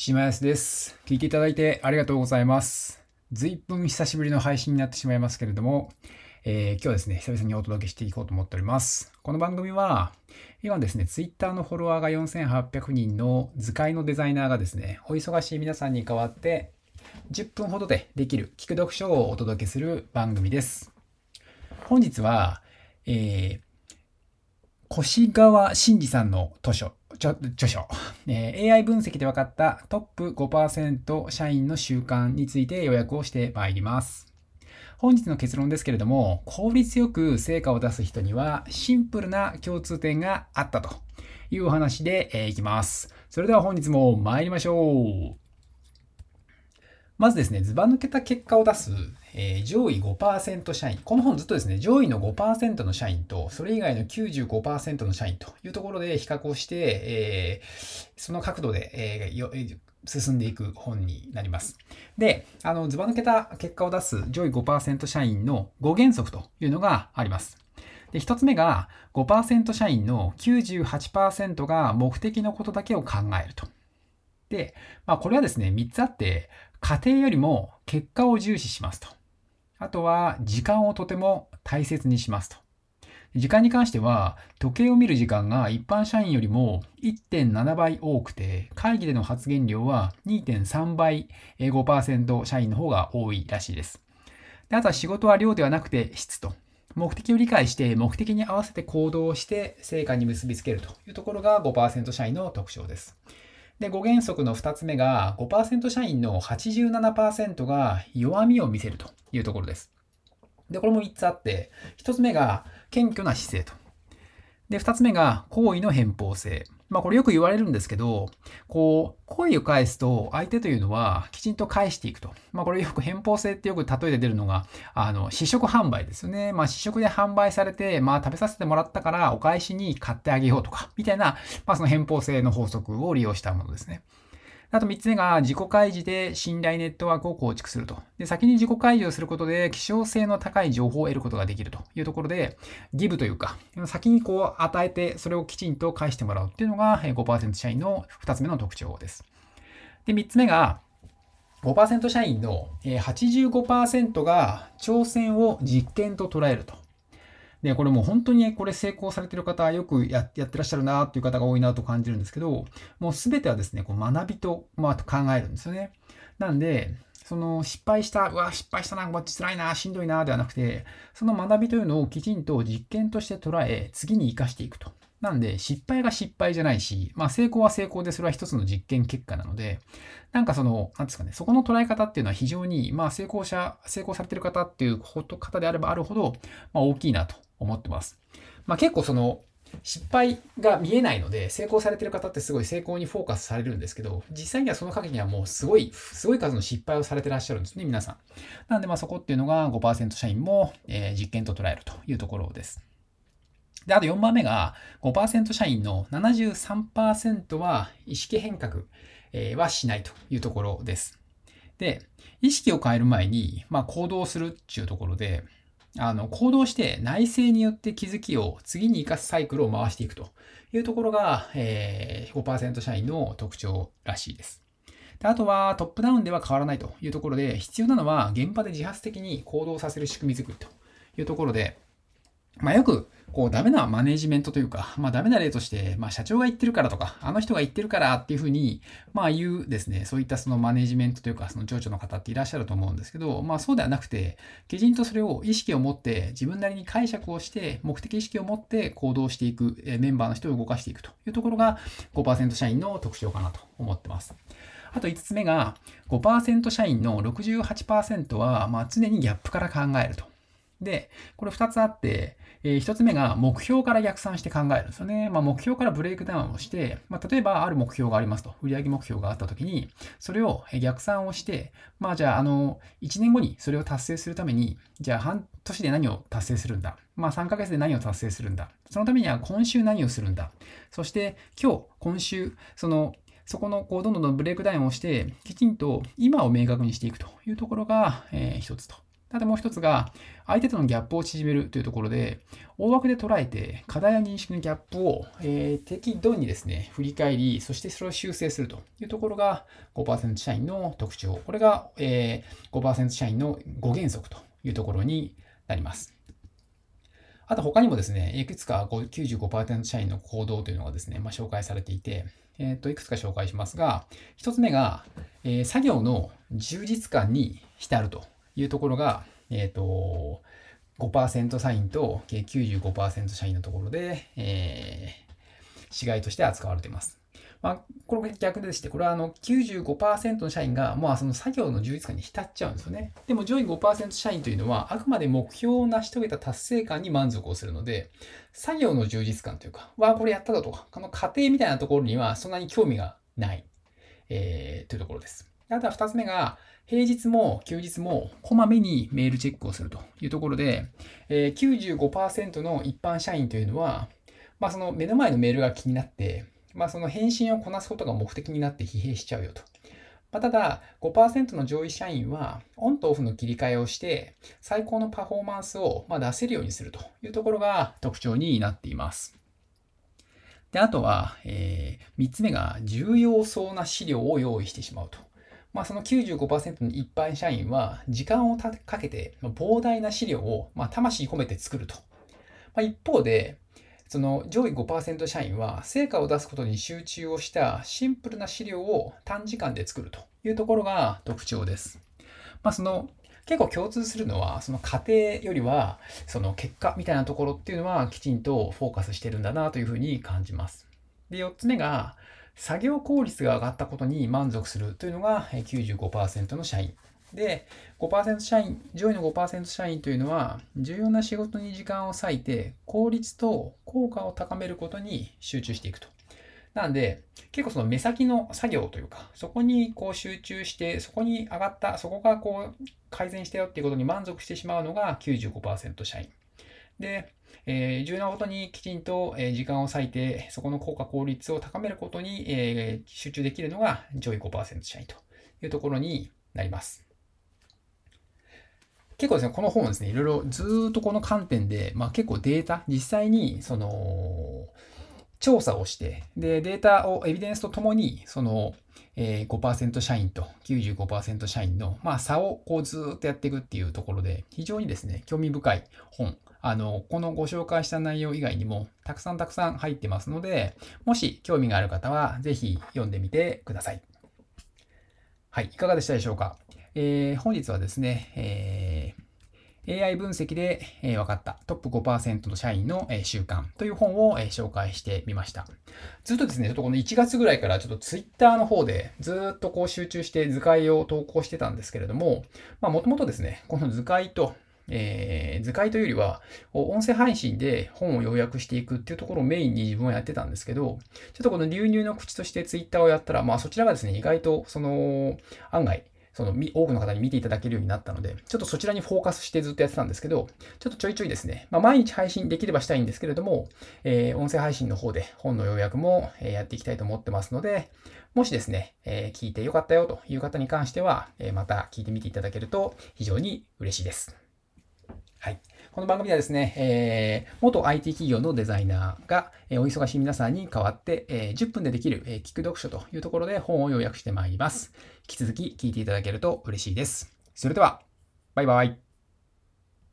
島安です。聞いていただいてありがとうございます。随分久しぶりの配信になってしまいますけれども、今日はですね、久々にお届けしていこうと思っております。この番組は、今ですね、Twitter のフォロワーが4800人の図解のデザイナーがですね、お忙しい皆さんに代わって、10分ほどでできる聞く読書をお届けする番組です。本日は、越川真司さんの著書、AI 分析で分かったトップ 5% 社員の習慣について予約をしてまいります。本日の結論ですけれども、効率よく成果を出す人にはシンプルな共通点があったというお話で、いきます。それでは本日も参りましょう。まずですね、ずば抜けた結果を出す、上位 5% 社員。この本ずっとですね、上位の 5% の社員と、それ以外の 95% の社員というところで比較をして、その角度で、進んでいく本になります。で、ずば抜けた結果を出す上位 5% 社員の5原則というのがあります。で、1つ目が 5% 社員の 98% が目的のことだけを考えると。で、これはですね、3つあって、過程よりも結果を重視しますと。あとは時間をとても大切にしますと。時間に関しては、時計を見る時間が一般社員よりも 1.7 倍多くて、会議での発言量は 2.3 倍 5% 社員の方が多いらしいです。で、あとは仕事は量ではなくて質と。目的を理解して、目的に合わせて行動して成果に結びつけるというところが 5% 社員の特徴です。で、5原則の2つ目が 5% 社員の 87% が弱みを見せるというところです。で、これも3つあって、1つ目が謙虚な姿勢と。で、2つ目が行為の偏方性。これよく言われるんですけど、声を返すと相手というのはきちんと返していくと。これよく偏方性ってよく例えで出るのが、試食販売ですよね。試食で販売されて、食べさせてもらったからお返しに買ってあげようとか、みたいな、その偏方性の法則を利用したものですね。あと3つ目が自己開示で信頼ネットワークを構築すると。で、先に自己開示をすることで希少性の高い情報を得ることができるというところで、ギブというか、先に与えてそれをきちんと返してもらうっていうのが 5% 社員の2つ目の特徴です。で、3つ目が 5% 社員の 85% が挑戦を実験と捉えると。で、これもう本当にこれ成功されている方、よくやってらっしゃるなという方が多いなと感じるんですけど、もうすべてはですね、学びと、考えるんですよね。なんで、その失敗したな、辛いな、しんどいなではなくて、その学びというのをきちんと実験として捉え、次に生かしていくと。なんで、失敗が失敗じゃないし、成功は成功で、それは一つの実験結果なので、そこの捉え方っていうのは非常に、成功されてる方っていう方であればあるほど、大きいなと思ってます。結構失敗が見えないので、成功されてる方ってすごい成功にフォーカスされるんですけど、実際にはその陰にはもうすごい数の失敗をされてらっしゃるんですね、皆さん。なんで、そこっていうのが 5% 社員も、実験と捉えるというところです。で、あと4番目が 5% 社員の 73% は意識変革はしないというところです。で、意識を変える前に、行動するっていうところで、行動して内省によって気づきを次に生かすサイクルを回していくというところが、5% 社員の特徴らしいです。で、あとはトップダウンでは変わらないというところで、必要なのは現場で自発的に行動させる仕組み作りというところで、よくダメなマネジメントというか、ダメな例として、社長が言ってるからとか、あの人が言ってるからっていうふうに、言うですね、そういったそのマネジメントというか、その上長の方っていらっしゃると思うんですけど、そうではなくて、きちんとそれを意識を持って、自分なりに解釈をして、目的意識を持って行動していく、メンバーの人を動かしていくというところが 5% 社員の特徴かなと思ってます。あと5つ目が、5% 社員の 68% は、常にギャップから考えると。で、これ2つあって、1つ目が目標から逆算して考えるんですよね。目標からブレイクダウンをして、例えばある目標がありますと、売上目標があったときに、それを逆算をして、じゃあ、1年後にそれを達成するために、じゃあ半年で何を達成するんだ。3ヶ月で何を達成するんだ。そのためには今週何をするんだ。そして今週、そこのどんどんブレイクダウンをして、きちんと今を明確にしていくというところが、1つと。ただもう一つが、相手とのギャップを縮めるというところで、大枠で捉えて、課題や認識のギャップを、適度にですね、振り返り、そしてそれを修正するというところが 5% 社員の特徴。これが、5% 社員の5原則というところになります。あと他にもですね、いくつか 95% 社員の行動というのがですね、紹介されていて、いくつか紹介しますが、1つ目が、作業の充実感に浸るというところが、5% 社員と計 95% 社員のところで、違いとして扱われています。これ逆でして、これは95% の社員がその作業の充実感に浸っちゃうんですよね。でも上位 5% 社員というのは、あくまで目標を成し遂げた達成感に満足をするので、作業の充実感というか、これやったぞとか、この過程みたいなところにはそんなに興味がない、というところです。あとは2つ目が、平日も休日もこまめにメールチェックをするというところで、95% の一般社員というのは、その目の前のメールが気になって、その返信をこなすことが目的になって疲弊しちゃうよと。ただ 5% の上位社員はオンとオフの切り替えをして最高のパフォーマンスを出せるようにするというところが特徴になっています。で、あとは、3つ目が重要そうな資料を用意してしまうと。その 95% の一般社員は時間をかけて膨大な資料を魂込めて作ると。一方でその上位 5% 社員は成果を出すことに集中をしたシンプルな資料を短時間で作るというところが特徴です。結構共通するのは、その過程よりはその結果みたいなところっていうのはきちんとフォーカスしてるんだなというふうに感じます。で、4つ目が作業効率が上がったことに満足するというのが 95% の社員。で、上位の 5% 社員というのは、重要な仕事に時間を割いて、効率と効果を高めることに集中していくと。なんで、結構その目先の作業というか、そこに集中して、そこに上がった、そこが改善したよっていうことに満足してしまうのが 95% 社員。で、重要なことにきちんと時間を割いて、そこの効果効率を高めることに、集中できるのが上位 5% 社員というところになります。結構ですね、この本をですね、いろいろずーっとこの観点で、結構データ、実際にその調査をして、で、データをエビデンスとともに、その 5% 社員と 95% 社員の差をずーっとやっていくっていうところで、非常にですね、興味深い本。このご紹介した内容以外にも、たくさん入ってますので、もし興味がある方は、ぜひ読んでみてください。はい、いかがでしたでしょうか。本日はですね、AI 分析で分かったトップ 5% の社員の習慣という本を紹介してみました。ずっとですね、この1月ぐらいからTwitter の方でずっと集中して図解を投稿してたんですけれども、もともとですね、この図解というよりは音声配信で本を要約していくっていうところをメインに自分はやってたんですけど、この流入の口として Twitter をやったら、そちらがですね、意外と案外多くの方に見ていただけるようになったので、そちらにフォーカスしてずっとやってたんですけど、ちょいちょいですね、毎日配信できればしたいんですけれども、音声配信の方で本の要約もやっていきたいと思ってますので、もしですね、聞いてよかったよという方に関しては、また聞いてみていただけると非常に嬉しいです。はい。この番組ではですね、元 IT 企業のデザイナーが、お忙しい皆さんに代わって、10分でできる、聞く読書というところで本を要約してまいります。引き続き聞いていただけると嬉しいです。それでは、バイバイ。